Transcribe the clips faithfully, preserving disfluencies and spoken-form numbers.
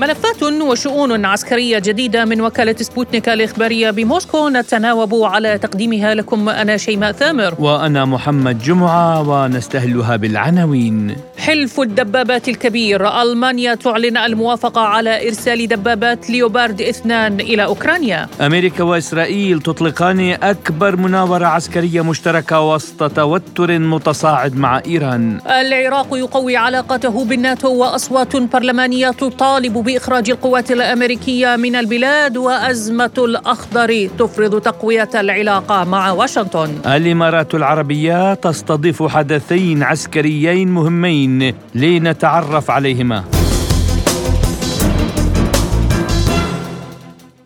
ملفات وشؤون عسكرية جديدة من وكالة سبوتنيك الإخبارية بموسكو نتناوب على تقديمها لكم. أنا شيماء ثامر وأنا محمد جمعة، ونستهلها بالعناوين. حلف الدبابات الكبير، ألمانيا تعلن الموافقة على إرسال دبابات ليوبارد اثنان إلى أوكرانيا. أمريكا وإسرائيل تطلقان أكبر مناورة عسكرية مشتركة وسط توتر متصاعد مع إيران. العراق يقوي علاقته بالناتو، وأصوات برلمانية تطالب بإخراج القوات الأمريكية من البلاد، وأزمة الأخضر تفرض تقوية العلاقة مع واشنطن. الإمارات العربية تستضيف حدثين عسكريين مهمين لنتعرف عليهما.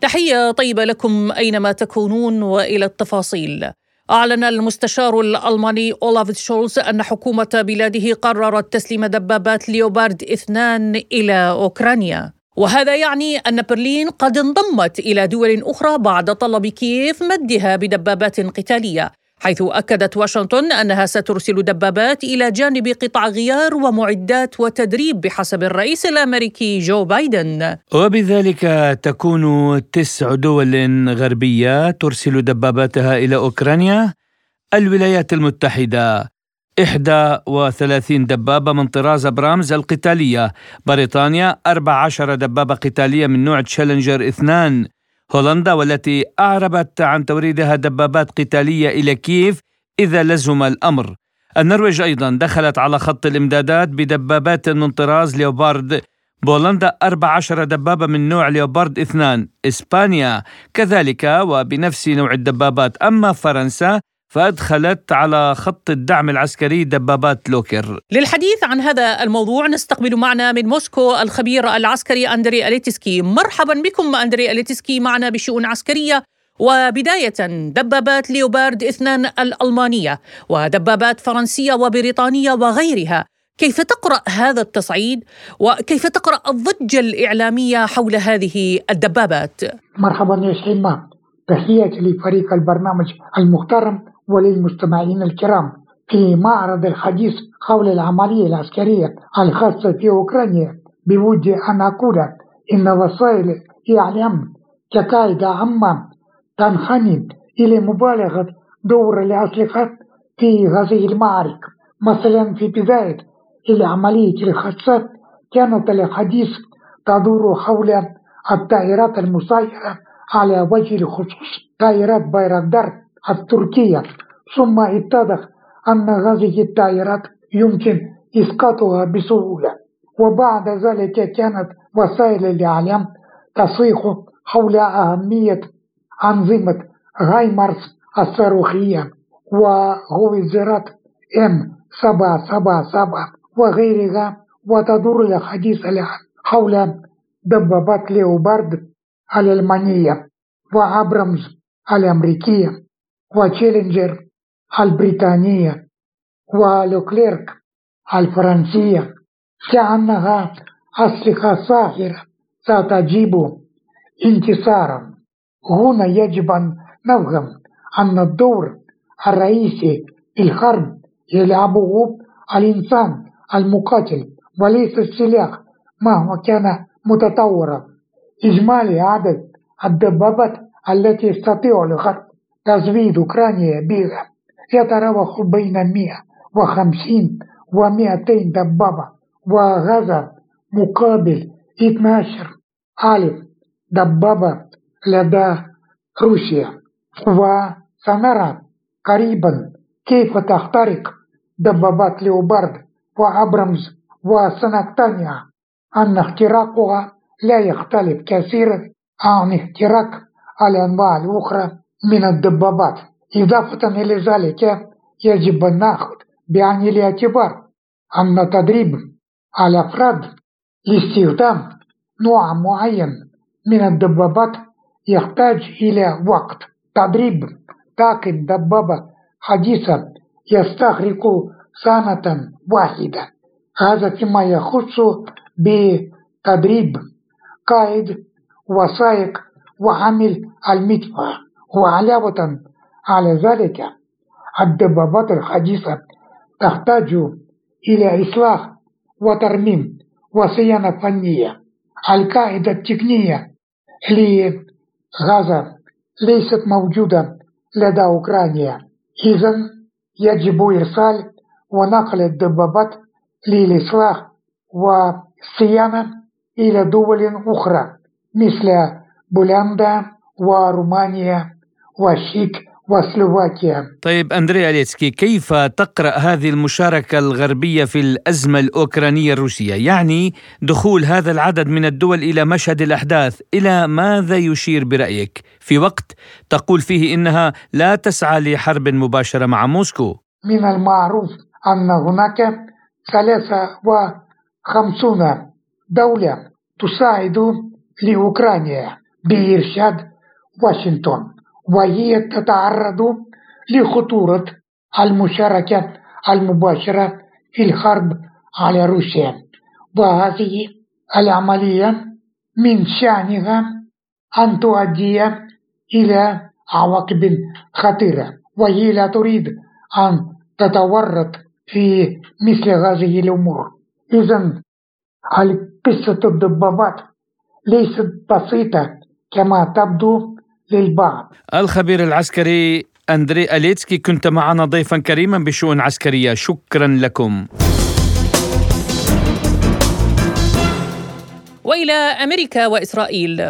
تحية طيبة لكم أينما تكونون، وإلى التفاصيل. أعلن المستشار الألماني أولاف شولز أن حكومة بلاده قررت تسليم دبابات ليوبارد اثنان إلى أوكرانيا، وهذا يعني أن برلين قد انضمت إلى دول أخرى بعد طلب كييف مدها بدبابات قتالية، حيث أكدت واشنطن أنها سترسل دبابات إلى جانب قطع غيار ومعدات وتدريب بحسب الرئيس الأمريكي جو بايدن. وبذلك تكون تسع دول غربية ترسل دباباتها إلى أوكرانيا: الولايات المتحدة إحدى وثلاثين دبابة من طراز أبرامز القتالية، بريطانيا أربع عشرة دبابة قتالية من نوع تشالنجر اثنان، هولندا والتي أعربت عن توريدها دبابات قتالية إلى كييف إذا لزم الأمر، النرويج أيضا دخلت على خط الإمدادات بدبابات من طراز ليوبارد، بولندا أربع عشرة دبابة من نوع ليوبارد اثنان، إسبانيا كذلك وبنفس نوع الدبابات. أما فرنسا فأدخلت على خط الدعم العسكري دبابات لوكر. للحديث عن هذا الموضوع نستقبل معنا من موسكو الخبير العسكري أندري أليتسكي. مرحبا بكم أندري أليتسكي معنا بشؤون عسكرية. وبداية، دبابات ليوبارد اثنان الألمانية ودبابات فرنسية وبريطانية وغيرها، كيف تقرأ هذا التصعيد وكيف تقرأ الضجة الإعلامية حول هذه الدبابات؟ مرحبا يا شيماء، تحياتي لفريق البرنامج المحترم وللمستمعين الكرام في معرض الحديث حول العملية العسكرية الخاصة في أوكرانيا. بودي أن أقول إن وسائل الإعلام كقاعدة عامة تنخني إلى مبالغة دور الأسلحة في هذه المعارك. مثلا في بداية العملية الخاصة كانت الحديث تدور حول الطائرات المسيرة على وجه الخصوص طائرات بايراكتار التركية، ثم اتضح أن هذه الطائرات يمكن إسقاطها بسهولة، وبعد ذلك كانت وسائل الإعلام تصيح حول أهمية أنظمة هايمارس الصاروخية وهويتزرات إم سبعة سبعة سبعة وغيرها، وتدور الحديث حول دبابات ليوبارد الألمانية وأبرامز الأمريكية وتشالنجر البريطانية ولوكليرك الفرنسية، كأنها أسلحة ساحرة ستجيب انتصارا. هنا يجب أن نفهم أن الدور الرئيسي في الحرب يلعبه الإنسان المقاتل وليس السلاح مهما كان متطورا. إجمالي عدد الدبابات التي يستطيع الغرب تزويد أوكرانيا بها يتراوح بين مئة وخمسين ومئتين دبابة، وهذا مقابل اثني عشر ألف دبابة لدى روسيا. وسنرى قريبا كيف تخترق دبابات ليوبارد وأبرامز، وسنقتنع أن اختراقها لا يختلف كثيرا عن اختراق الأنواع الأخرى من الدبابات. إضافة إلى ذلك يجب أن نأخذ بعين الاعتبار أن تدريب الأفراد لاستخدام نوع معين من الدبابات يحتاج إلى وقت. تدريب طاقم دبابة حديثة يستغرق سنة واحدة، هذا فيما يخص بتدريب قائد وسائق وعامل المدفع. وعلاوة على ذلك الدبابات الحديثة تحتاج إلى إصلاح وترميم وصيانة فنية. القاعدة التقنية لغزة ليست موجودة لدى أوكرانيا، إذن يجب إرسال ونقل الدبابات للإصلاح والصيانة إلى دول أخرى مثل بولندا ورومانيا والشيك وسلوفاكيا. طيب أندري أليتسكي، كيف تقرأ هذه المشاركة الغربية في الأزمة الأوكرانية الروسية؟ يعني دخول هذا العدد من الدول إلى مشهد الأحداث إلى ماذا يشير برأيك في وقت تقول فيه إنها لا تسعى لحرب مباشرة مع موسكو؟ من المعروف أن هناك ثلاث وخمسون دولة تساعد لأوكرانيا بإرشاد واشنطن، وهي تتعرض لخطورة المشاركة المباشرة في الحرب على روسيا، وهذه العملية من شأنها أن تؤدي إلى عواقب خطيرة، وهي لا تريد أن تتورط في مثل هذه الأمور. إذن قصة الدبابات ليست بسيطة كما تبدو للبعض. الخبير العسكري أندري أليتسكي، كنت معنا ضيفا كريما بشؤون عسكرية، شكرا لكم. وإلى أمريكا وإسرائيل،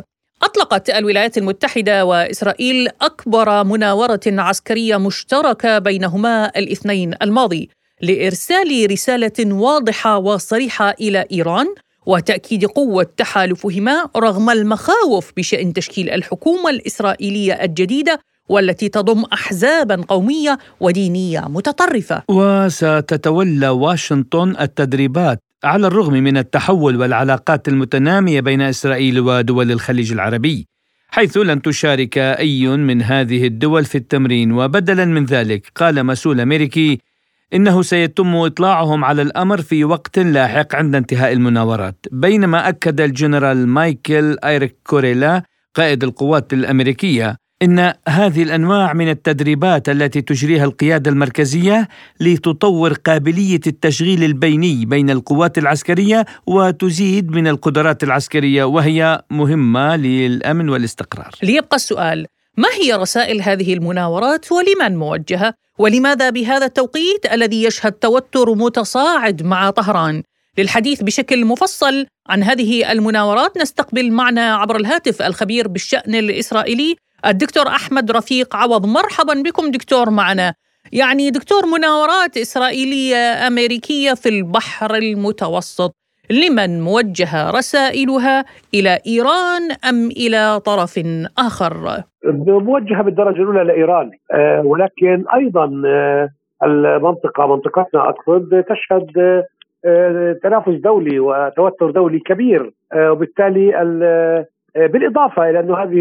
أطلقت الولايات المتحدة وإسرائيل أكبر مناورة عسكرية مشتركة بينهما الاثنين الماضي لإرسال رسالة واضحة وصريحة إلى إيران وتأكيد قوة تحالفهما رغم المخاوف بشأن تشكيل الحكومة الإسرائيلية الجديدة والتي تضم أحزاباً قومية ودينية متطرفة. وستتولى واشنطن التدريبات على الرغم من التحول والعلاقات المتنامية بين إسرائيل ودول الخليج العربي، حيث لن تشارك أي من هذه الدول في التمرين. وبدلاً من ذلك قال مسؤول أمريكي إنه سيتم إطلاعهم على الأمر في وقت لاحق عند انتهاء المناورات، بينما أكد الجنرال مايكل إيريك كوريلا قائد القوات الأمريكية إن هذه الأنواع من التدريبات التي تجريها القيادة المركزية لتطور قابلية التشغيل البيني بين القوات العسكرية وتزيد من القدرات العسكرية، وهي مهمة للأمن والاستقرار. ليبقى السؤال، ما هي رسائل هذه المناورات ولمن موجهة؟ ولماذا بهذا التوقيت الذي يشهد توتر متصاعد مع طهران؟ للحديث بشكل مفصل عن هذه المناورات نستقبل معنا عبر الهاتف الخبير بالشأن الإسرائيلي الدكتور أحمد رفيق عوض. مرحبا بكم دكتور معنا. يعني دكتور، مناورات إسرائيلية أمريكية في البحر المتوسط، لمن موجهة رسائلها؟ إلى إيران أم إلى طرف آخر؟ موجهة بالدرجة الأولى لإيران، أه ولكن أيضا أه المنطقة منطقتنا أقصد تشهد أه تنافس دولي وتوتر دولي كبير، أه وبالتالي أه بالإضافة إلى أن هذه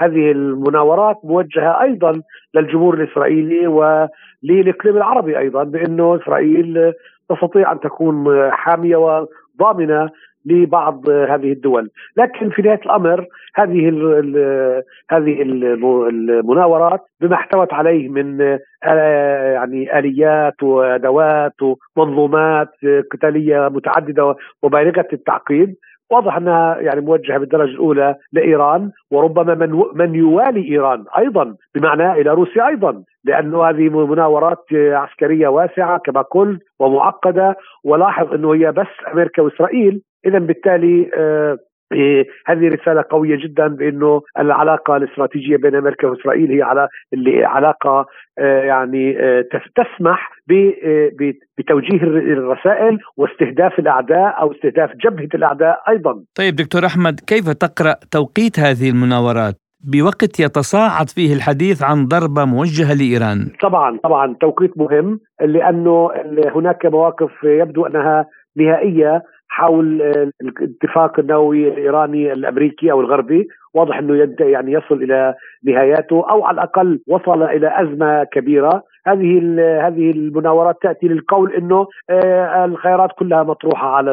هذه المناورات موجهة أيضا للجمهور الإسرائيلي وللإقليم العربي أيضا، بأنه إسرائيل تستطيع أن تكون حامية وضامنة لبعض هذه الدول. لكن في نهاية الأمر هذه ال هذه المناورات بما احتوت عليه من يعني آليات وأدوات ومنظومات قتالية متعددة وبالغة التعقيد، واضح أنها يعني موجهة بالدرجة الأولى لإيران، وربما من من يوالي إيران أيضا، بمعنى إلى روسيا أيضا، لأنه هذه مناورات عسكرية واسعة كما كل ومعقدة، ولاحظ أنه هي بس أمريكا وإسرائيل. إذا بالتالي آه هذه رسالة قوية جدا بأنه العلاقة الاستراتيجية بين أمريكا وإسرائيل هي على اللي علاقة يعني تسمح بتوجيه الرسائل واستهداف الأعداء أو استهداف جبهة الأعداء أيضا. طيب دكتور أحمد، كيف تقرأ توقيت هذه المناورات بوقت يتصاعد فيه الحديث عن ضربة موجهة لإيران؟ طبعا طبعا توقيت مهم، لأنه هناك مواقف يبدو أنها نهائية حول الاتفاق النووي الإيراني الأمريكي أو الغربي. واضح أنه يبدأ يعني يصل إلى نهاياته، أو على الأقل وصل إلى أزمة كبيرة. هذه هذه المناورات تأتي للقول أنه الخيارات كلها مطروحة على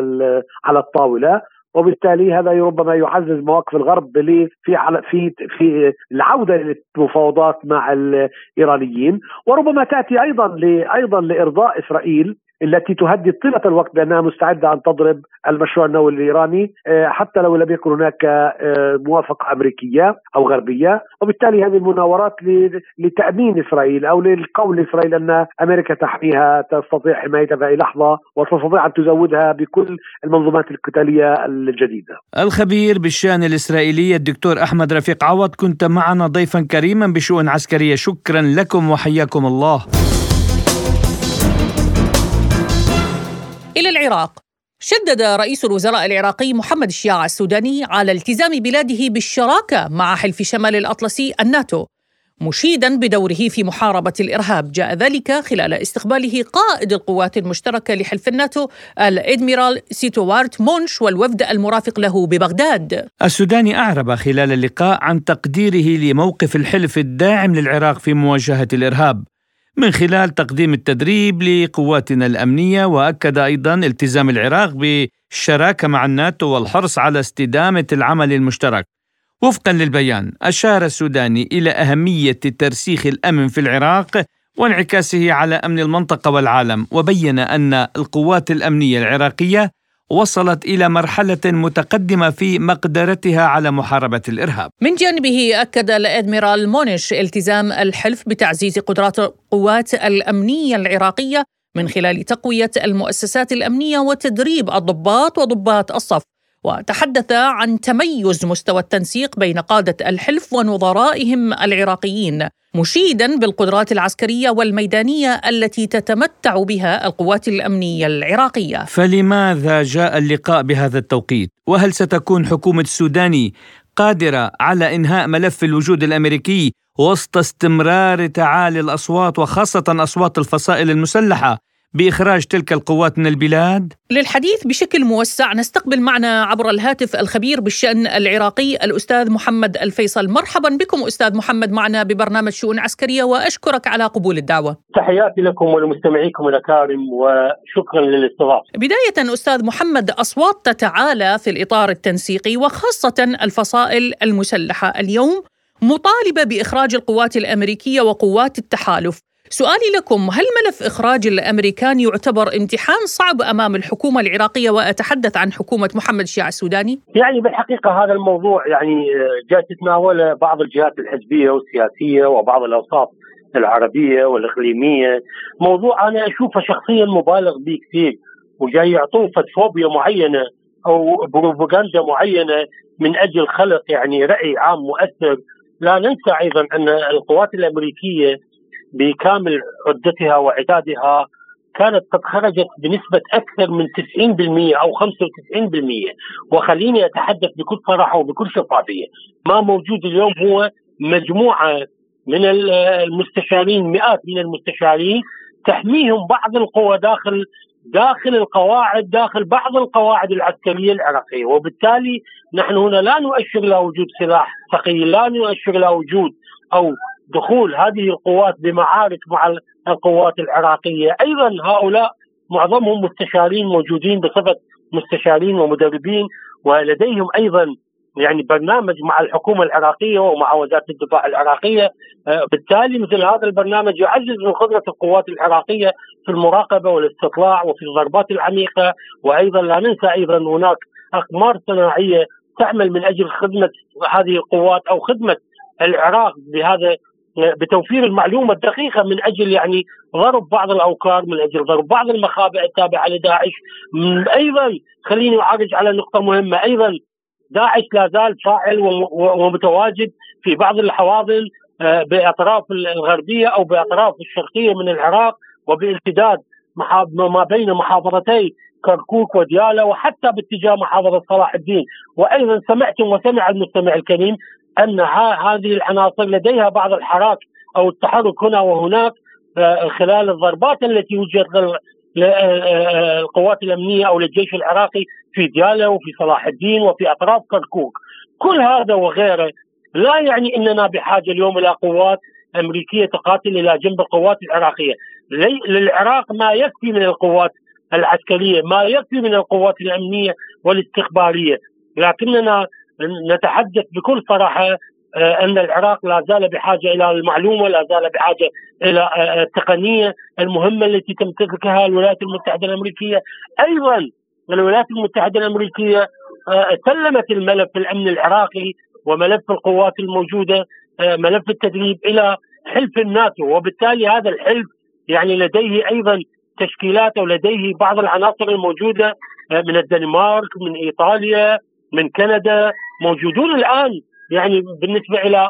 على الطاولة، وبالتالي هذا ربما يعزز مواقف الغرب في في في العوده للمفاوضات مع الايرانيين، وربما تاتي ايضا ايضا لارضاء اسرائيل التي تهدد طيلة الوقت بأنها مستعدة أن تضرب المشروع النووي الإيراني حتى لو لم يكن هناك موافقة أمريكية أو غربية، وبالتالي هذه المناورات لتأمين إسرائيل أو للقول لإسرائيل أن أمريكا تحميها، تستطيع حمايتها في أي لحظة وتستطيع أن تزودها بكل المنظومات القتالية الجديدة. الخبير بالشأن الإسرائيلي الدكتور أحمد رفيق عوض كنت معنا ضيفا كريما بشؤون عسكرية، شكرا لكم وحياكم الله. إلى العراق، شدد رئيس الوزراء العراقي محمد شياع السوداني على التزام بلاده بالشراكة مع حلف شمال الأطلسي الناتو، مشيدا بدوره في محاربة الإرهاب. جاء ذلك خلال استقباله قائد القوات المشتركة لحلف الناتو الإدميرال ستوارت مونش والوفد المرافق له ببغداد. السوداني أعرب خلال اللقاء عن تقديره لموقف الحلف الداعم للعراق في مواجهة الإرهاب من خلال تقديم التدريب لقواتنا الأمنية، وأكد أيضا التزام العراق بالشراكة مع الناتو والحرص على استدامة العمل المشترك. وفقا للبيان، أشار السوداني إلى أهمية ترسيخ الأمن في العراق وانعكاسه على أمن المنطقة والعالم، وبين أن القوات الأمنية العراقية وصلت إلى مرحلة متقدمة في مقدرتها على محاربة الإرهاب. من جانبه أكد الأدميرال مونش التزام الحلف بتعزيز قدرات القوات الأمنية العراقية من خلال تقوية المؤسسات الأمنية وتدريب الضباط وضباط الصف، وتحدث عن تميز مستوى التنسيق بين قادة الحلف ونظرائهم العراقيين، مشيدا بالقدرات العسكرية والميدانية التي تتمتع بها القوات الأمنية العراقية. فلماذا جاء اللقاء بهذا التوقيت؟ وهل ستكون حكومة السوداني قادرة على إنهاء ملف الوجود الأمريكي وسط استمرار تعالي الأصوات وخاصة أصوات الفصائل المسلحة بإخراج تلك القوات من البلاد؟ للحديث بشكل موسع نستقبل معنا عبر الهاتف الخبير بالشأن العراقي الأستاذ محمد الفيصل. مرحبا بكم أستاذ محمد معنا ببرنامج شؤون عسكرية، وأشكرك على قبول الدعوة. تحياتي لكم ولمستمعيكم الأكارم وشكرا للاستضافة. بداية أستاذ محمد، أصوات تتعالى في الإطار التنسيقي وخاصة الفصائل المسلحة اليوم مطالبة بإخراج القوات الأمريكية وقوات التحالف. سؤالي لكم، هل ملف إخراج الأمريكان يعتبر امتحان صعب أمام الحكومة العراقية، وأتحدث عن حكومة محمد شياع السوداني؟ يعني بالحقيقة هذا الموضوع يعني جاء تتناول بعض الجهات الحزبية والسياسية وبعض الأوساط العربية والإقليمية، موضوع أنا أشوفه شخصيا مبالغ به كثير، وجاي يعطون فوبيا معينة أو بروباغندا معينة من أجل خلق يعني رأي عام مؤثر. لا ننسى أيضا أن القوات الأمريكية بكامل عدتها وعدادها كانت قد خرجت بنسبة أكثر من تسعين بالمئة أو خمسة وتسعين بالمئة، وخليني أتحدث بكل صراحة وبكل شفافية، ما موجود اليوم هو مجموعة من المستشارين، مئات من المستشارين تحميهم بعض القوى داخل داخل القواعد داخل بعض القواعد العسكرية العراقية، وبالتالي نحن هنا لا نؤشر لا وجود سلاح ثقيل، لا نؤشر لا وجود أو دخول هذه القوات بمعارك مع القوات العراقية. أيضا هؤلاء معظمهم مستشارين موجودين بصفة مستشارين ومدربين، ولديهم أيضا يعني برنامج مع الحكومة العراقية ومع وزارة الدفاع العراقية، بالتالي مثل هذا البرنامج يعزز من قدرة القوات العراقية في المراقبة والاستطلاع وفي الضربات العميقة. وأيضا لا ننسى أيضا هناك أقمار صناعية تعمل من أجل خدمة هذه القوات أو خدمة العراق بهذا بتوفير المعلومة الدقيقة من أجل يعني ضرب بعض الأوكار، من أجل ضرب بعض المخابئ التابعة لداعش. أيضا خليني أعرج على نقطة مهمة، أيضا داعش لا زال فاعل ومتواجد في بعض الحواضن بأطراف الغربية أو بأطراف الشرقية من العراق، وبالامتداد ما بين محافظتي كركوك وديالى وحتى باتجاه محافظة صلاح الدين. وأيضا سمعتم وسمع المستمع الكريم أن هذه العناصر لديها بعض الحراك أو التحرك هنا وهناك خلال الضربات التي وجهت للقوات الأمنية أو للجيش العراقي في ديالى وفي صلاح الدين وفي أطراف كركوك. كل هذا وغيره لا يعني أننا بحاجة اليوم إلى قوات أمريكية تقاتل إلى جنب القوات العراقية. للعراق ما يكفي من القوات العسكرية ما يكفي من القوات الأمنية والاستخبارية، لكننا نتحدث بكل صراحة أن العراق لا زال بحاجة إلى المعلومة، لا زال بحاجة إلى التقنية المهمة التي تمتلكها الولايات المتحدة الأمريكية. أيضا الولايات المتحدة الأمريكية سلمت الملف الأمن العراقي وملف القوات الموجودة، ملف التدريب، إلى حلف الناتو، وبالتالي هذا الحلف يعني لديه أيضا تشكيلات ولديه بعض العناصر الموجودة من الدنمارك، من إيطاليا، من كندا، موجودون الآن يعني بالنسبة إلى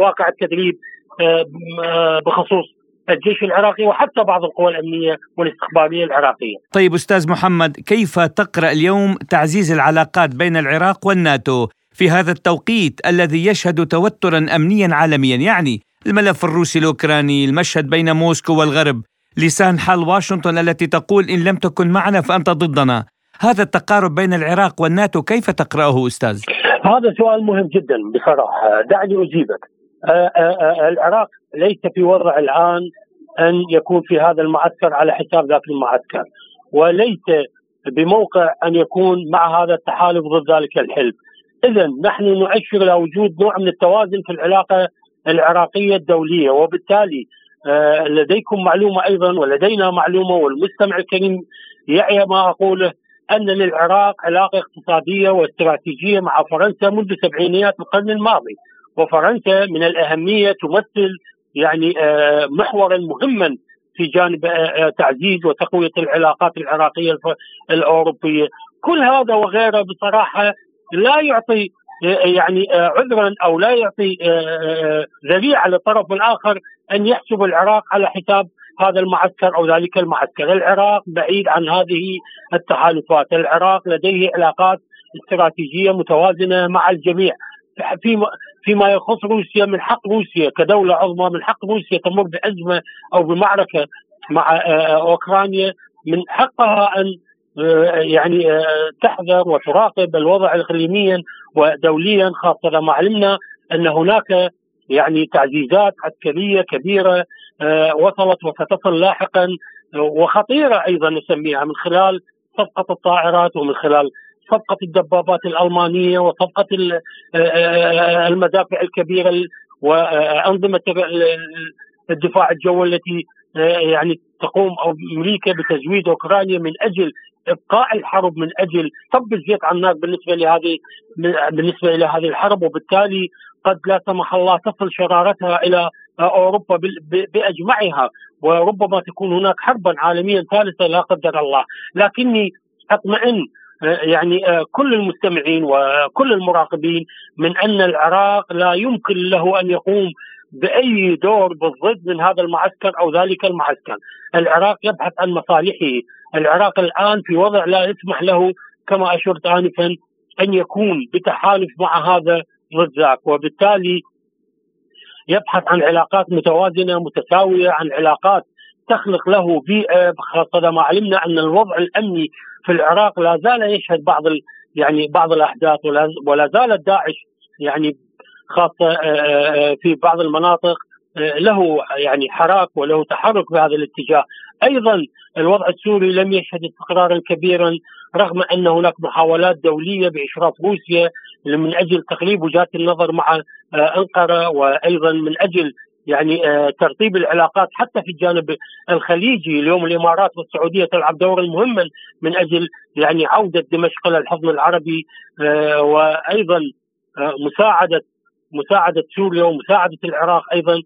واقع التدريب بخصوص الجيش العراقي وحتى بعض القوى الأمنية والاستخبارية العراقية. طيب أستاذ محمد، كيف تقرأ اليوم تعزيز العلاقات بين العراق والناتو في هذا التوقيت الذي يشهد توترا أمنيا عالميا؟ يعني الملف الروسي الأوكراني، المشهد بين موسكو والغرب، لسان حال واشنطن التي تقول إن لم تكن معنا فأنت ضدنا. هذا التقارب بين العراق والناتو كيف تقرأه أستاذ؟ هذا سؤال مهم جدا بصراحة، دعني أجيبك. آآ آآ العراق ليس في وضع الآن أن يكون في هذا المعسكر على حساب ذاك المعسكر، وليس بموقع أن يكون مع هذا التحالف ضد ذلك الحلف. إذن نحن نؤشر إلى وجود نوع من التوازن في العلاقة العراقية الدولية، وبالتالي لديكم معلومة أيضا ولدينا معلومة، والمستمع الكريم يعي ما أقوله، أن للعراق علاقة اقتصادية واستراتيجية مع فرنسا منذ سبعينيات القرن الماضي، وفرنسا من الأهمية تمثل يعني محورا مهما في جانب تعزيز وتقوية العلاقات العراقية الأوروبية. كل هذا وغيره بصراحة لا يعطي يعني عذرا أو لا يعطي ذريعة للطرف الآخر أن يحسب العراق على حساب هذا المعسكر أو ذلك المعسكر. العراق بعيد عن هذه التحالفات، العراق لديه علاقات استراتيجية متوازنة مع الجميع. فيما يخص روسيا، من حق روسيا كدولة عظمى، من حق روسيا تمر بأزمة أو بمعركة مع أوكرانيا، من حقها أن يعني تحذر وتراقب الوضع إقليميا ودوليا، خاصة ما علمنا أن هناك يعني تعزيزات عسكرية كبيرة وصلت وستصل لاحقا وخطيرة أيضا نسميها، من خلال صفقة الطائرات ومن خلال صفقة الدبابات الألمانية وصفقة المدافع الكبيرة وأنظمة الدفاع الجوي التي يعني تقوم أمريكا بتزويد أوكرانيا من أجل إبقاء الحرب، من أجل صب الزيت على النار بالنسبة لهذه بالنسبة إلى هذه الحرب. وبالتالي قد لا سمح الله تصل شرارتها إلى أوروبا بأجمعها، وربما تكون هناك حربا عالميا ثالثة لا قدر الله. لكني أطمئن يعني كل المستمعين وكل المراقبين من أن العراق لا يمكن له أن يقوم بأي دور بالضد من هذا المعسكر أو ذلك المعسكر. العراق يبحث عن مصالحه، العراق الآن في وضع لا يسمح له كما أشرت آنفا أن يكون بتحالف مع هذا ضد ذاك، وبالتالي يبحث عن علاقات متوازنة متساوية، عن علاقات تخلق له بيئة، خاصة ما علمنا أن الوضع الأمني في العراق لا زال يشهد بعض ال... يعني بعض الأحداث، ولا زالت داعش يعني خاصة في بعض المناطق له يعني حراك وله تحرك بهذا الاتجاه. أيضا الوضع السوري لم يشهد استقرارا كبيرا، رغم أن هناك محاولات دولية بإشراف روسيا من أجل تقريب وجهات النظر مع أنقرة، وأيضا من أجل يعني ترتيب العلاقات حتى في الجانب الخليجي. اليوم الإمارات والسعودية تلعب دورا مهما من أجل يعني عودة دمشق للحضن العربي، وأيضا مساعدة مساعدة سوريا ومساعدة العراق أيضا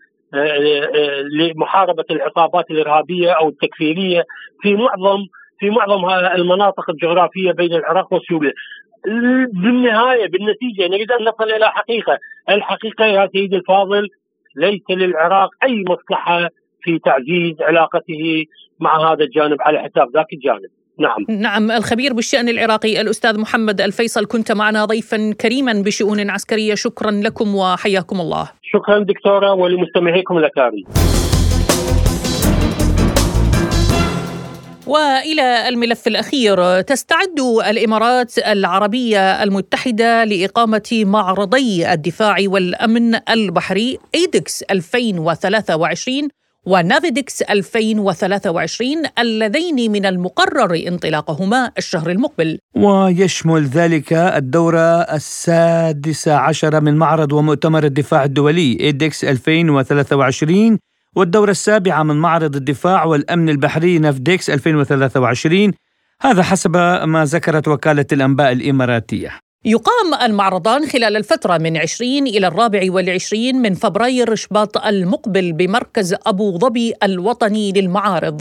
لمحاربة العصابات الإرهابية أو التكفيرية في معظم في معظم المناطق الجغرافية بين العراق وسوريا. بالنهاية بالنتيجة نريد أن نصل إلى حقيقة، الحقيقة يا سيدي الفاضل ليس للعراق أي مصلحة في تعزيز علاقته مع هذا الجانب على حساب ذاك الجانب. نعم نعم الخبير بالشأن العراقي الأستاذ محمد الفيصل كنت معنا ضيفا كريما بشؤون عسكرية، شكرا لكم وحياكم الله. شكرا دكتورة ولمستمعيكم الأكارم. وإلى الملف الأخير، تستعد الإمارات العربية المتحدة لإقامة معرضي الدفاع والأمن البحري آيدكس ألفين وثلاثة وعشرين ونافدكس ألفين وثلاثة وعشرين اللذين من المقرر انطلاقهما الشهر المقبل. ويشمل ذلك الدورة السادسة عشر من معرض ومؤتمر الدفاع الدولي آيدكس ألفين وثلاثة وعشرين، والدورة السابعة من معرض الدفاع والأمن البحري نافديكس ألفين وثلاثة وعشرين، هذا حسب ما ذكرت وكالة الأنباء الإماراتية. يقام المعرضان خلال الفترة من عشرين إلى الرابع والعشرين من فبراير شباط المقبل بمركز أبو ظبي الوطني للمعارض.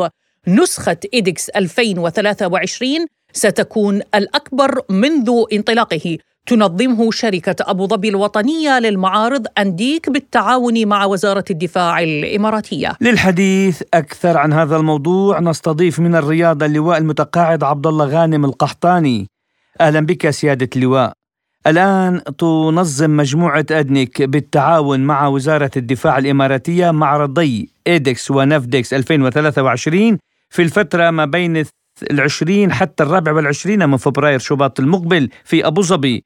نسخة آيدكس ألفين وثلاثة وعشرين ستكون الأكبر منذ انطلاقه، تنظمه شركة أبو ظبي الوطنية للمعارض أنديك بالتعاون مع وزارة الدفاع الإماراتية. للحديث أكثر عن هذا الموضوع نستضيف من الرياض اللواء المتقاعد عبد الله غانم القحطاني. أهلا بك سيادة اللواء. الآن تنظم مجموعة أدنك بالتعاون مع وزارة الدفاع الإماراتية معرضي آيدكس ونافدكس ألفين وثلاثة وعشرين في الفترة ما بين العشرين حتى الرابع والعشرين من فبراير شباط المقبل في أبو ظبي.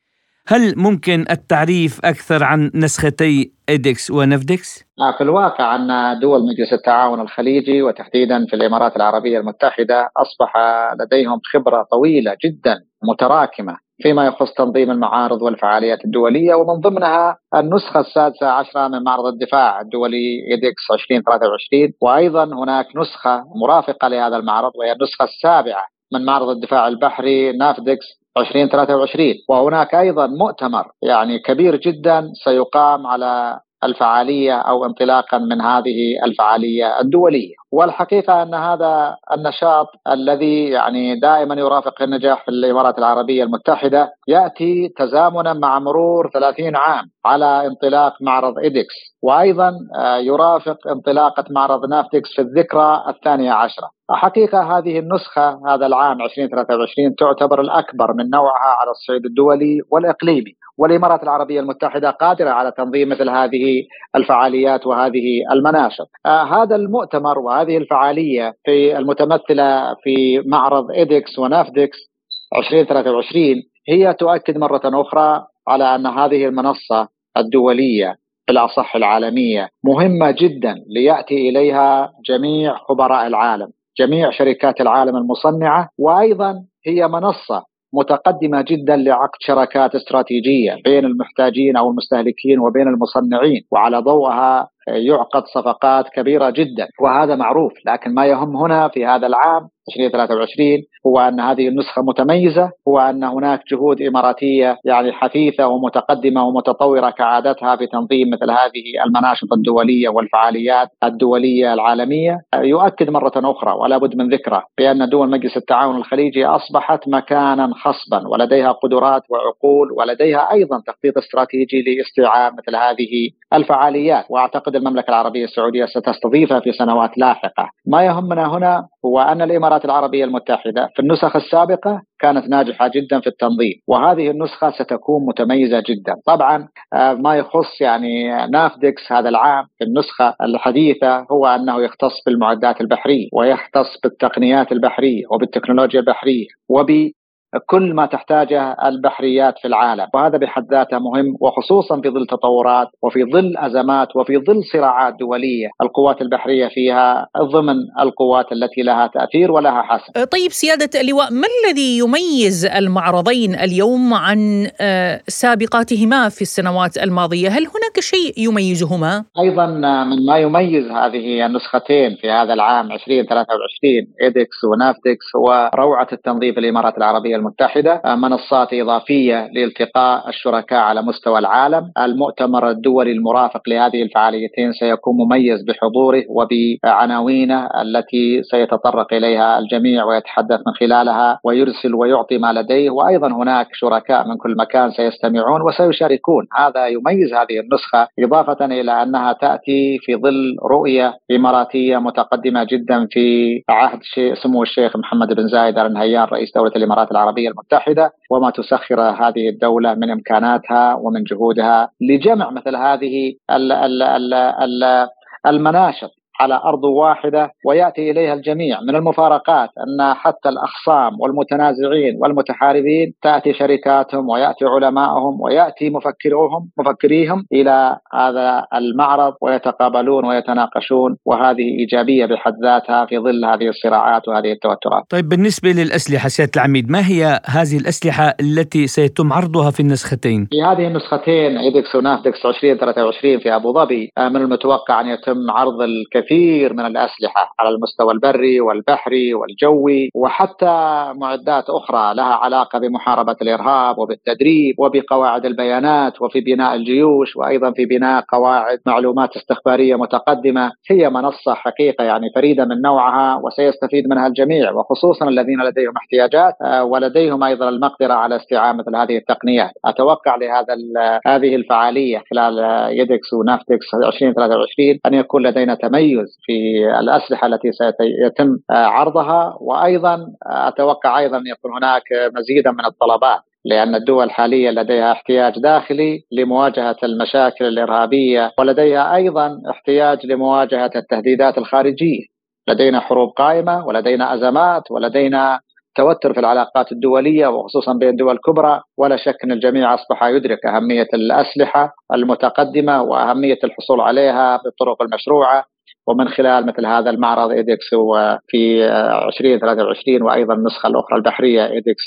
هل ممكن التعريف أكثر عن نسختي آيدكس ونافدكس؟ في الواقع أن دول مجلس التعاون الخليجي وتحديدا في الإمارات العربية المتحدة أصبح لديهم خبرة طويلة جدا متراكمة فيما يخص تنظيم المعارض والفعاليات الدولية، ومن ضمنها النسخة السادسة عشرة من معرض الدفاع الدولي آيدكس عشرين ثلاثة وعشرين، وأيضا هناك نسخة مرافقة لهذا المعرض وهي النسخة السابعة من معرض الدفاع البحري نافدكس عشرين ثلاثة وعشرين. وهناك أيضا مؤتمر يعني كبير جدا سيقام على الفعالية أو انطلاقا من هذه الفعالية الدولية. والحقيقة أن هذا النشاط الذي يعني دائما يرافق النجاح في الإمارات العربية المتحدة يأتي تزامنا مع مرور ثلاثين عام على انطلاق معرض آيدكس، وأيضا يرافق انطلاقة معرض نافدكس في الذكرى الثانية عشرة. حقيقة هذه النسخة هذا العام عشرين ثلاثة وعشرين تعتبر الأكبر من نوعها على الصعيد الدولي والإقليمي، والإمارات العربية المتحدة قادرة على تنظيم مثل هذه الفعاليات وهذه المناشط. آه هذا المؤتمر وهذه الفعالية في المتمثلة في معرض آيدكس ونافدكس عشرين ثلاثة وعشرين هي تؤكد مرة أخرى على أن هذه المنصة الدولية بالأصح العالمية مهمة جدا ليأتي إليها جميع خبراء العالم، جميع شركات العالم المصنعة، وأيضا هي منصة متقدمة جدا لعقد شراكات استراتيجية بين المحتاجين أو المستهلكين وبين المصنعين، وعلى ضوءها يعقد صفقات كبيرة جدا وهذا معروف. لكن ما يهم هنا في هذا العام عشرين ثلاثة وعشرين هو أن هذه النسخة متميزة، هو أن هناك جهود إماراتية يعني حثيثة ومتقدمة ومتطورة كعادتها في تنظيم مثل هذه المناشط الدولية والفعاليات الدولية العالمية. يؤكد مرة أخرى ولا بد من ذكره بأن دول مجلس التعاون الخليجي أصبحت مكانا خصبا ولديها قدرات وعقول، ولديها أيضا تخطيط استراتيجي لاستيعاب مثل هذه الفعاليات، وأعتقد المملكة العربية السعودية ستستضيفها في سنوات لاحقة. ما يهمنا هنا هو أن الإمارات العربية المتحدة في النسخ السابقة كانت ناجحة جدا في التنظيم، وهذه النسخة ستكون متميزة جدا. طبعا ما يخص يعني نافدكس هذا العام في النسخة الحديثة هو أنه يختص بالمعدات البحرية ويختص بالتقنيات البحرية وبالتكنولوجيا البحرية وب كل ما تحتاجه البحريات في العالم، وهذا بحد ذاته مهم، وخصوصا في ظل تطورات وفي ظل أزمات وفي ظل صراعات دولية القوات البحرية فيها ضمن القوات التي لها تأثير ولها حسم. طيب سيادة اللواء، ما الذي يميز المعرضين اليوم عن سابقاتهما في السنوات الماضية؟ هل هناك شيء يميزهما؟ أيضا من ما يميز هذه النسختين في هذا العام عشرين ثلاثة وعشرين آيدكس ونافدكس هو روعة التنظيم في الإمارات العربية المتحدة، منصات إضافية لالتقاء الشركاء على مستوى العالم. المؤتمر الدولي المرافق لهذه الفعاليتين سيكون مميز بحضوره وبعناوينه التي سيتطرق إليها الجميع ويتحدث من خلالها ويرسل ويعطي ما لديه، وأيضا هناك شركاء من كل مكان سيستمعون وسيشاركون. هذا يميز هذه النسخة، إضافة إلى أنها تأتي في ظل رؤية إماراتية متقدمة جدا في عهد سمو الشيخ محمد بن زايد آل نهيان رئيس دولة الإمارات العربية العربية المتحدة، وما تسخر هذه الدولة من إمكاناتها ومن جهودها لجمع مثل هذه ال ال ال ال المناشط على أرض واحدة ويأتي إليها الجميع. من المفارقات أن حتى الأخصام والمتنازعين والمتحاربين تأتي شركاتهم ويأتي علماءهم ويأتي مفكروهم مفكريهم إلى هذا المعرض ويتقابلون ويتناقشون، وهذه إيجابية بحد ذاتها في ظل هذه الصراعات وهذه التوترات. طيب بالنسبة للأسلحة سيادة العميد، ما هي هذه الأسلحة التي سيتم عرضها في النسختين؟ في هذه النسختين آيدكس ونافدكس عشرين ثلاثة وعشرين في أبو ظبي من المتوقع أن يتم عرض الكثير كثير من الأسلحة على المستوى البري والبحري والجوي، وحتى معدات أخرى لها علاقة بمحاربة الإرهاب وبالتدريب وبقواعد البيانات وفي بناء الجيوش، وأيضا في بناء قواعد معلومات استخبارية متقدمة. هي منصة حقيقة يعني فريدة من نوعها، وسيستفيد منها الجميع، وخصوصا الذين لديهم احتياجات ولديهم أيضا المقدرة على استيعاب مثل هذه التقنيات. أتوقع لهذا هذه الفعالية خلال يدكس ونافتكس عشرين ثلاثة وعشرين أن يكون لدينا تميز في الأسلحة التي سيتم عرضها، وأيضا أتوقع أيضا يكون هناك مزيدا من الطلبات، لأن الدول حاليا لديها احتياج داخلي لمواجهة المشاكل الإرهابية، ولديها أيضا احتياج لمواجهة التهديدات الخارجية. لدينا حروب قائمة ولدينا أزمات ولدينا توتر في العلاقات الدولية وخصوصا بين الدول الكبرى، ولا شك أن الجميع أصبح يدرك أهمية الأسلحة المتقدمة وأهمية الحصول عليها بالطرق المشروعة، ومن خلال مثل هذا المعرض إيدكس في عشرين ثلاثة وعشرين وأيضا النسخة الأخرى البحرية إيدكس،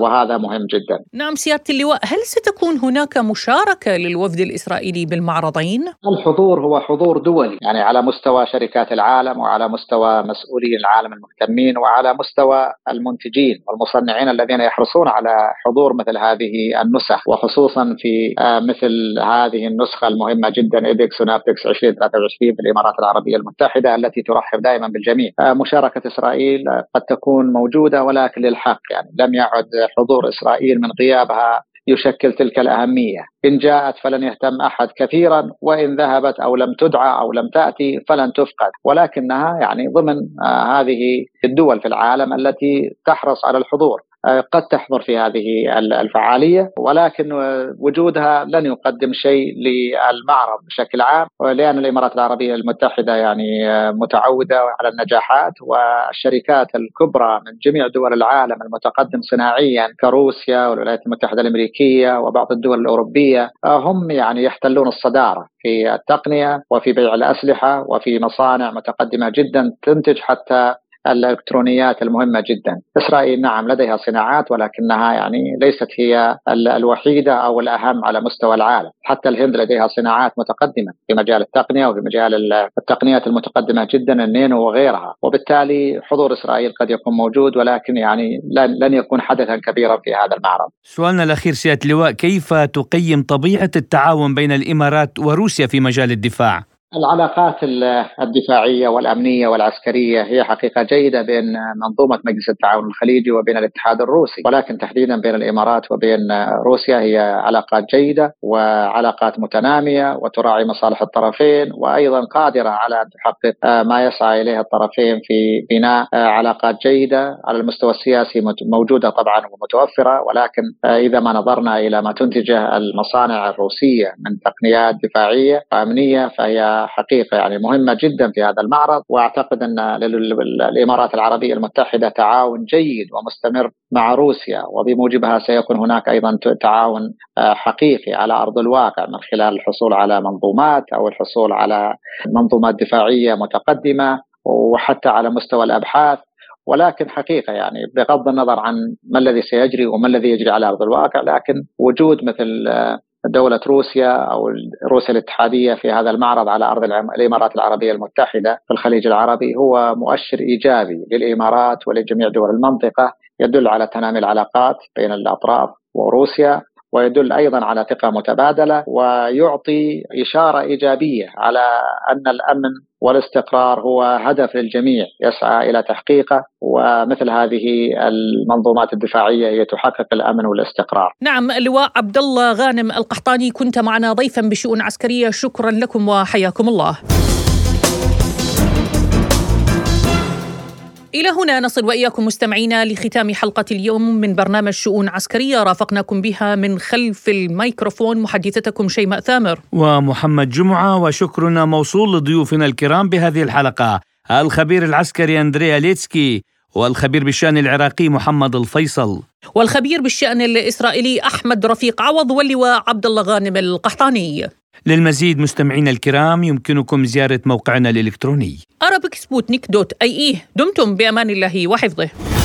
وهذا مهم جدا. نعم سيادة اللواء، هل ستكون هناك مشاركة للوفد الإسرائيلي بالمعرضين؟ الحضور هو حضور دولي، يعني على مستوى شركات العالم وعلى مستوى مسؤولين العالم المهتمين وعلى مستوى المنتجين والمصنعين الذين يحرصون على حضور مثل هذه النسخ، وخصوصا في مثل هذه النسخة المهمة جدا إيدكس ونافدكس عشرين ثلاثة وعشرين بالإمارات العربية المتحدة التي ترحب دائما بالجميع. مشاركة إسرائيل قد تكون موجودة، ولكن للحق يعني لم يعد حضور إسرائيل من غيابها يشكل تلك الأهمية. إن جاءت فلن يهتم أحد كثيرا، وإن ذهبت أو لم تدعى أو لم تأتي فلن تفقد، ولكنها يعني ضمن هذه الدول في العالم التي تحرص على الحضور قد تحضر في هذه الفعالية، ولكن وجودها لن يقدم شيء للمعرض بشكل عام، لأن الإمارات العربية المتحدة يعني متعودة على النجاحات، والشركات الكبرى من جميع دول العالم المتقدم صناعيا كروسيا والولايات المتحدة الأمريكية وبعض الدول الأوروبية هم يعني يحتلون الصدارة في التقنية وفي بيع الأسلحة وفي مصانع متقدمة جدا تنتج حتى الإلكترونيات المهمة جدا. إسرائيل نعم لديها صناعات، ولكنها يعني ليست هي الوحيدة أو الأهم على مستوى العالم. حتى الهند لديها صناعات متقدمة في مجال التقنية وفي مجال التقنيات المتقدمة جدا النينو وغيرها، وبالتالي حضور إسرائيل قد يكون موجود، ولكن يعني لن يكون حدثا كبيرا في هذا المعرض. سؤالنا الأخير سيادة اللواء، كيف تقيم طبيعة التعاون بين الإمارات وروسيا في مجال الدفاع؟ العلاقات الدفاعية والأمنية والعسكرية هي حقيقة جيدة بين منظومة مجلس التعاون الخليجي وبين الاتحاد الروسي، ولكن تحديدا بين الإمارات وبين روسيا هي علاقات جيدة وعلاقات متنامية وتراعي مصالح الطرفين، وأيضا قادرة على أن تحقق ما يسعى إليه الطرفين في بناء علاقات جيدة. على المستوى السياسي موجودة طبعا ومتوفرة، ولكن إذا ما نظرنا إلى ما تنتجه المصانع الروسية من تقنيات دفاعية وأمنية فهي حقيقة يعني مهمة جدا في هذا المعرض. وأعتقد أن الإمارات العربية المتحدة تعاون جيد ومستمر مع روسيا، وبموجبها سيكون هناك أيضا تعاون حقيقي على أرض الواقع من خلال الحصول على منظومات أو الحصول على منظومات دفاعية متقدمة وحتى على مستوى الأبحاث. ولكن حقيقة يعني بغض النظر عن ما الذي سيجري وما الذي يجري على أرض الواقع، لكن وجود مثل دولة روسيا أو روسيا الاتحادية في هذا المعرض على أرض الإمارات العربية المتحدة في الخليج العربي هو مؤشر إيجابي للإمارات ولجميع دول المنطقة، يدل على تنامي العلاقات بين الأطراف وروسيا، ويدل أيضا على ثقة متبادلة، ويعطي إشارة إيجابية على أن الأمن والاستقرار هو هدف للجميع يسعى إلى تحقيقه، ومثل هذه المنظومات الدفاعية هي تحقق الأمن والاستقرار. نعم اللواء عبد الله غانم القحطاني كنت معنا ضيفا بشؤون عسكرية، شكرا لكم وحياكم الله. إلى هنا نصل وإياكم مستمعينا لختام حلقة اليوم من برنامج شؤون عسكرية، رافقناكم بها من خلف الميكروفون محدثتكم شيماء ثامر ومحمد جمعة، وشكرنا موصول لضيوفنا الكرام بهذه الحلقة، الخبير العسكري أندريا ليتسكي، والخبير بالشأن العراقي محمد الفيصل، والخبير بالشأن الإسرائيلي أحمد رفيق عوض، واللواء عبد الله غانم القحطاني. للمزيد مستمعينا الكرام يمكنكم زيارة موقعنا الإلكتروني Arabic Sputnik دوت آي إي. دمتم بأمان الله وحفظه.